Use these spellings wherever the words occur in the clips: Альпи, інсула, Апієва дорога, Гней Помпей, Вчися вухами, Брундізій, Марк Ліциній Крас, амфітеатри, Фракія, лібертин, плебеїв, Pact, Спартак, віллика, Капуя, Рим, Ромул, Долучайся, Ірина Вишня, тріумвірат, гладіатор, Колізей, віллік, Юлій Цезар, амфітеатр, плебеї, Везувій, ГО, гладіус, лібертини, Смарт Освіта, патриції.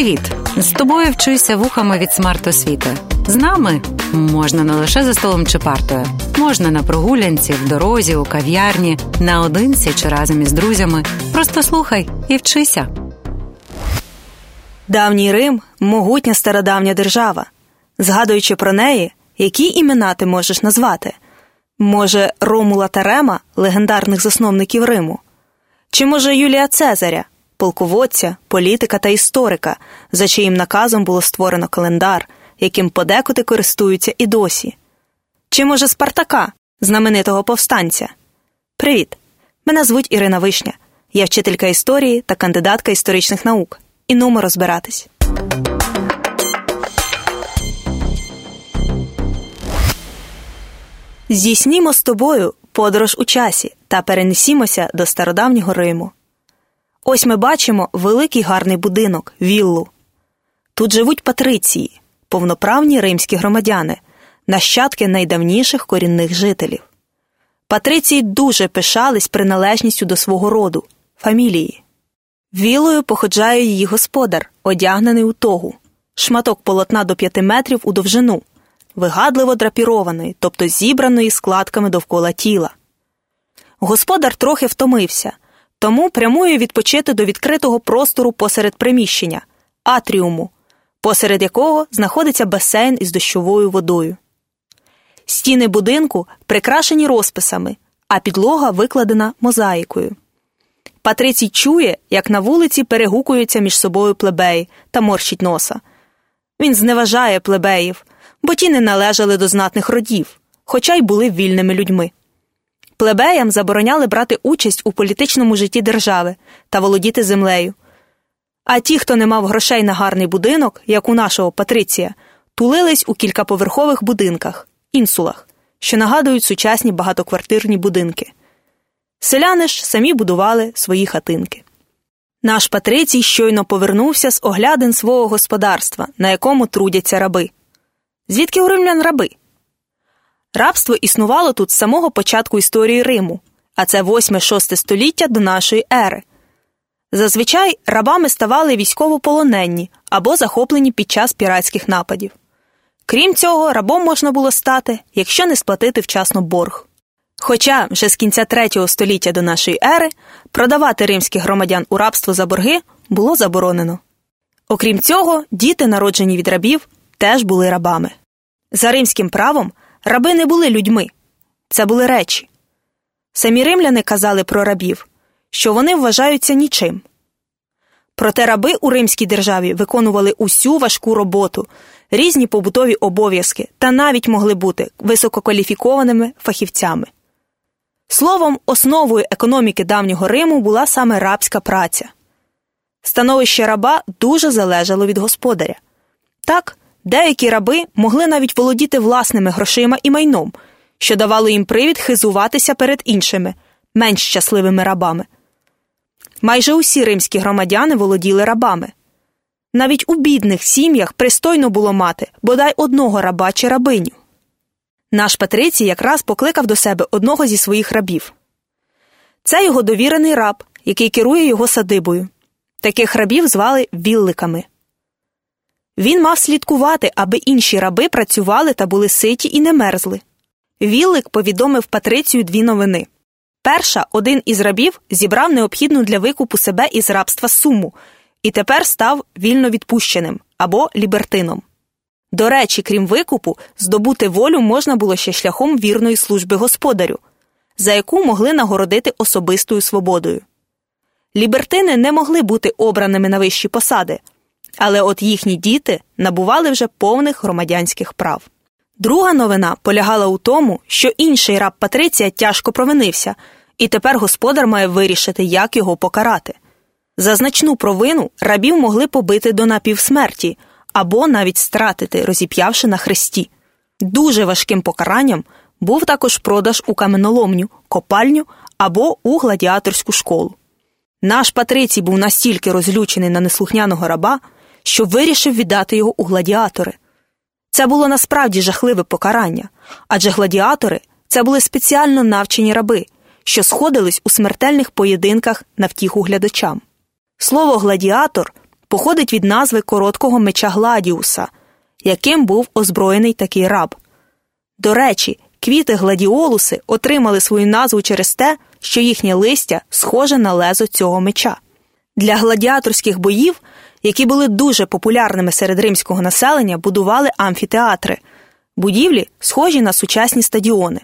Привіт! З тобою «Вчися вухами» від Смарт Освіта. З нами можна не лише за столом чи партою. Можна на прогулянці, в дорозі, у кав'ярні, наодинці чи разом із друзями. Просто слухай і вчися. Давній Рим – могутня стародавня держава. Згадуючи про неї, які імена ти можеш назвати? Може, Ромула та Рема – легендарних засновників Риму? Чи, може, Юлія Цезаря? Полководця, політика та історика, за чиїм наказом було створено календар, яким подекуди користуються і досі. Чи, може, Спартака, знаменитого повстанця? Привіт! Мене звуть Ірина Вишня. Я вчителька історії та кандидатка історичних наук. І нумо розбиратись. Здійснімо з тобою подорож у часі та перенесімося до стародавнього Риму. Ось ми бачимо великий гарний будинок, віллу. Тут живуть патриції, повноправні римські громадяни, нащадки найдавніших корінних жителів. Патриції дуже пишались приналежністю до свого роду, фамілії. Віллою походжає її господар, одягнений у тогу, шматок полотна до 5 метрів у довжину, вигадливо драпірованої, тобто зібраної складками довкола тіла. Господар трохи втомився, тому прямує відпочити до відкритого простору посеред приміщення – атріуму, посеред якого знаходиться басейн із дощовою водою. Стіни будинку прикрашені розписами, а підлога викладена мозаїкою. Патрицій чує, як на вулиці перегукуються між собою плебеї та морщить носа. Він зневажає плебеїв, бо ті не належали до знатних родів, хоча й були вільними людьми. Плебеям забороняли брати участь у політичному житті держави та володіти землею. А ті, хто не мав грошей на гарний будинок, як у нашого Патриція, тулились у кількаповерхових будинках – інсулах, що нагадують сучасні багатоквартирні будинки. Селяни ж самі будували свої хатинки. Наш Патрицій щойно повернувся з оглядин свого господарства, на якому трудяться раби. Звідки у римлян раби? Рабство існувало тут з самого початку історії Риму, а це 8-6 століття до нашої ери. Зазвичай рабами ставали військовополонені або захоплені під час піратських нападів. Крім цього, рабом можна було стати, якщо не сплатити вчасно борг. Хоча вже з кінця 3 століття до нашої ери продавати римських громадян у рабство за борги було заборонено. Окрім цього, діти, народжені від рабів, теж були рабами. За римським правом раби не були людьми. Це були речі. Самі римляни казали про рабів, що вони вважаються нічим. Проте раби у римській державі виконували усю важку роботу, різні побутові обов'язки та навіть могли бути висококваліфікованими фахівцями. Словом, основою економіки давнього Риму була саме рабська праця. Становище раба дуже залежало від господаря. Так, деякі раби могли навіть володіти власними грошима і майном, що давало їм привід хизуватися перед іншими, менш щасливими рабами. Майже усі римські громадяни володіли рабами. Навіть у бідних сім'ях пристойно було мати бодай одного раба чи рабиню. Наш Патрицій якраз покликав до себе одного зі своїх рабів. Це його довірений раб, який керує його садибою. Таких рабів звали вілликами. Він мав слідкувати, аби інші раби працювали та були ситі і не мерзли. Віллик повідомив Патрицію 2 новини. Перша, один із рабів зібрав необхідну для викупу себе із рабства суму і тепер став вільно відпущеним або лібертином. До речі, крім викупу, здобути волю можна було ще шляхом вірної служби господарю, за яку могли нагородити особистою свободою. Лібертини не могли бути обраними на вищі посади, але от їхні діти набували вже повних громадянських прав. Друга новина полягала у тому, що інший раб Патриція тяжко провинився, і тепер господар має вирішити, як його покарати. За значну провину рабів могли побити до напівсмерті або навіть стратити, розіп'явши на хресті. Дуже важким покаранням був також продаж у каменоломню, копальню або у гладіаторську школу. Наш Патрицій був настільки розлючений на неслухняного раба, що вирішив віддати його у гладіатори. Це було насправді жахливе покарання, адже гладіатори – це були спеціально навчені раби, що сходились у смертельних поєдинках на втіху глядачам. Слово «гладіатор» походить від назви короткого меча гладіуса, яким був озброєний такий раб. До речі, квіти гладіолуси отримали свою назву через те, що їхнє листя схоже на лезо цього меча. Для гладіаторських боїв, які були дуже популярними серед римського населення, будували амфітеатри – будівлі, схожі на сучасні стадіони.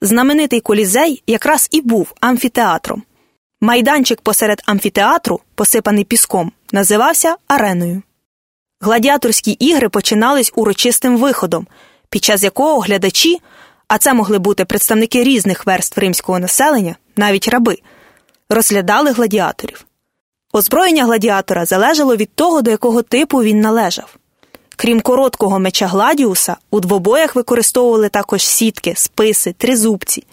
Знаменитий Колізей якраз і був амфітеатром. Майданчик посеред амфітеатру, посипаний піском, називався ареною. Гладіаторські ігри починались урочистим виходом, під час якого глядачі, а це могли бути представники різних верств римського населення, навіть раби, розглядали гладіаторів. Озброєння гладіатора залежало від того, до якого типу він належав. Крім короткого меча гладіуса, у двобоях використовували також сітки, списи, тризубці.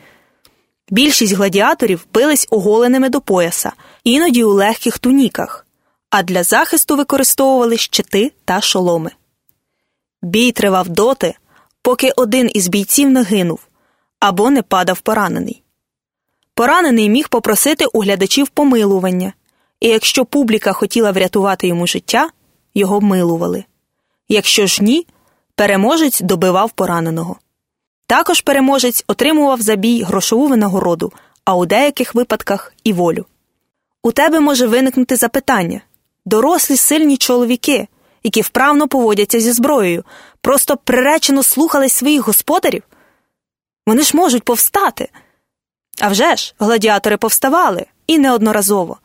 Більшість гладіаторів бились оголеними до пояса, іноді у легких туніках, а для захисту використовували щити та шоломи. Бій тривав доти, поки один із бійців не гинув або не падав поранений. Поранений міг попросити у глядачів помилування, і якщо публіка хотіла врятувати йому життя, його милували. Якщо ж ні, переможець добивав пораненого. Також переможець отримував за бій грошову винагороду, а у деяких випадках і волю. У тебе може виникнути запитання. Дорослі сильні чоловіки, які вправно поводяться зі зброєю, просто приречено слухались своїх господарів? Вони ж можуть повстати. А вже ж, гладіатори повставали, і неодноразово.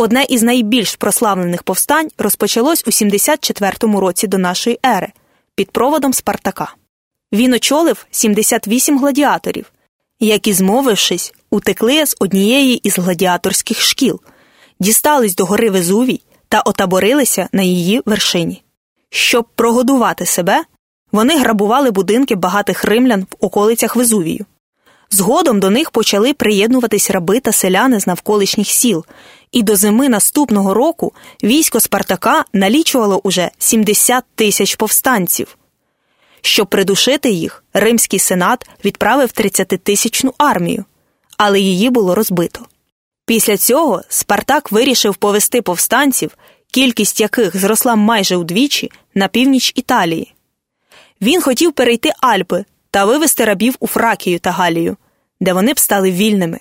Одне із найбільш прославлених повстань розпочалось у 74 році до нашої ери під проводом Спартака. Він очолив 78 гладіаторів, які, змовившись, утекли з однієї із гладіаторських шкіл, дістались до гори Везувій та отаборилися на її вершині. Щоб прогодувати себе, вони грабували будинки багатих римлян в околицях Везувію. Згодом до них почали приєднуватись раби та селяни з навколишніх сіл, і до зими наступного року військо Спартака налічувало уже 70 тисяч повстанців. Щоб придушити їх, римський сенат відправив 30-тисячну армію, але її було розбито. Після цього Спартак вирішив повести повстанців, кількість яких зросла майже удвічі, на північ Італії. Він хотів перейти Альпи та вивести рабів у Фракію та Галію, де вони б стали вільними.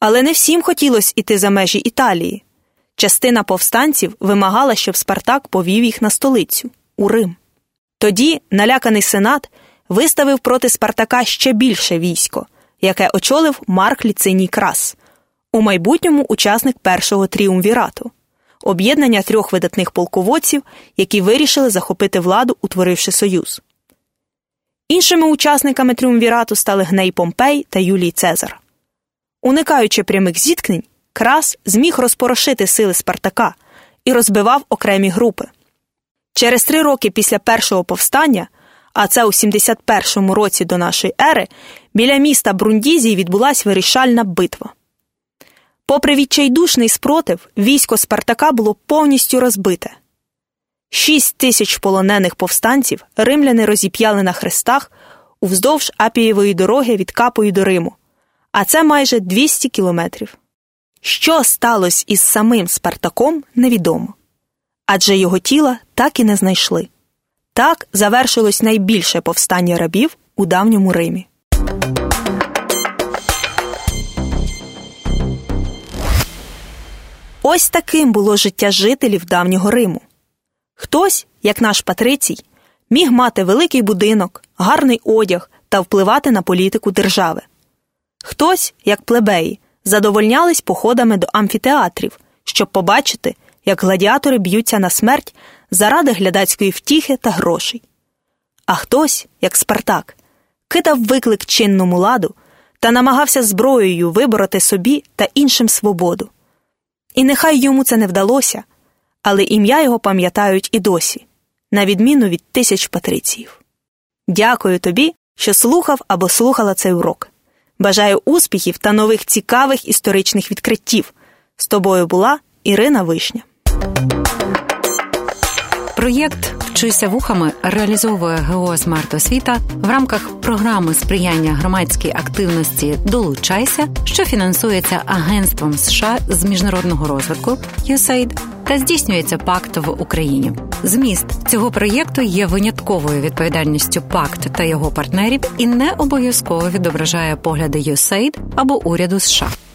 Але не всім хотілося йти за межі Італії. Частина повстанців вимагала, щоб Спартак повів їх на столицю – у Рим. Тоді наляканий сенат виставив проти Спартака ще більше військо, яке очолив Марк Ліциній Крас, у майбутньому учасник першого тріумвірату – об'єднання трьох видатних полководців, які вирішили захопити владу, утворивши союз. Іншими учасниками тріумвірату стали Гней Помпей та Юлій Цезар. Уникаючи прямих зіткнень, Крас зміг розпорошити сили Спартака і розбивав окремі групи. Через 3 роки після першого повстання, а це у 71-му році до нашої ери, біля міста Брундізій відбулась вирішальна битва. Попри відчайдушний спротив, військо Спартака було повністю розбите. 6 тисяч полонених повстанців римляни розіп'яли на хрестах уздовж Апієвої дороги від Капуї до Риму, а це майже 200 кілометрів. Що сталося із самим Спартаком, невідомо. Адже його тіла так і не знайшли. Так завершилось найбільше повстання рабів у давньому Римі. Ось таким було життя жителів давнього Риму. Хтось, як наш Патрицій, міг мати великий будинок, гарний одяг та впливати на політику держави. Хтось, як плебеї, задовольнялись походами до амфітеатрів, щоб побачити, як гладіатори б'ються на смерть заради глядацької втіхи та грошей. А хтось, як Спартак, кидав виклик чинному ладу та намагався зброєю вибороти собі та іншим свободу. І нехай йому це не вдалося, але ім'я його пам'ятають і досі, на відміну від тисяч патриціїв. Дякую тобі, що слухав або слухала цей урок. Бажаю успіхів та нових цікавих історичних відкриттів. З тобою була Ірина Вишня. Проєкт «Вчися вухами» реалізовує ГО «Смарт Освіта» в рамках програми сприяння громадській активності «Долучайся», що фінансується Агентством США з міжнародного розвитку USAID. та здійснюється Пакт в Україні. Зміст цього проєкту є винятковою відповідальністю Pact та його партнерів і не обов'язково відображає погляди USAID або уряду США.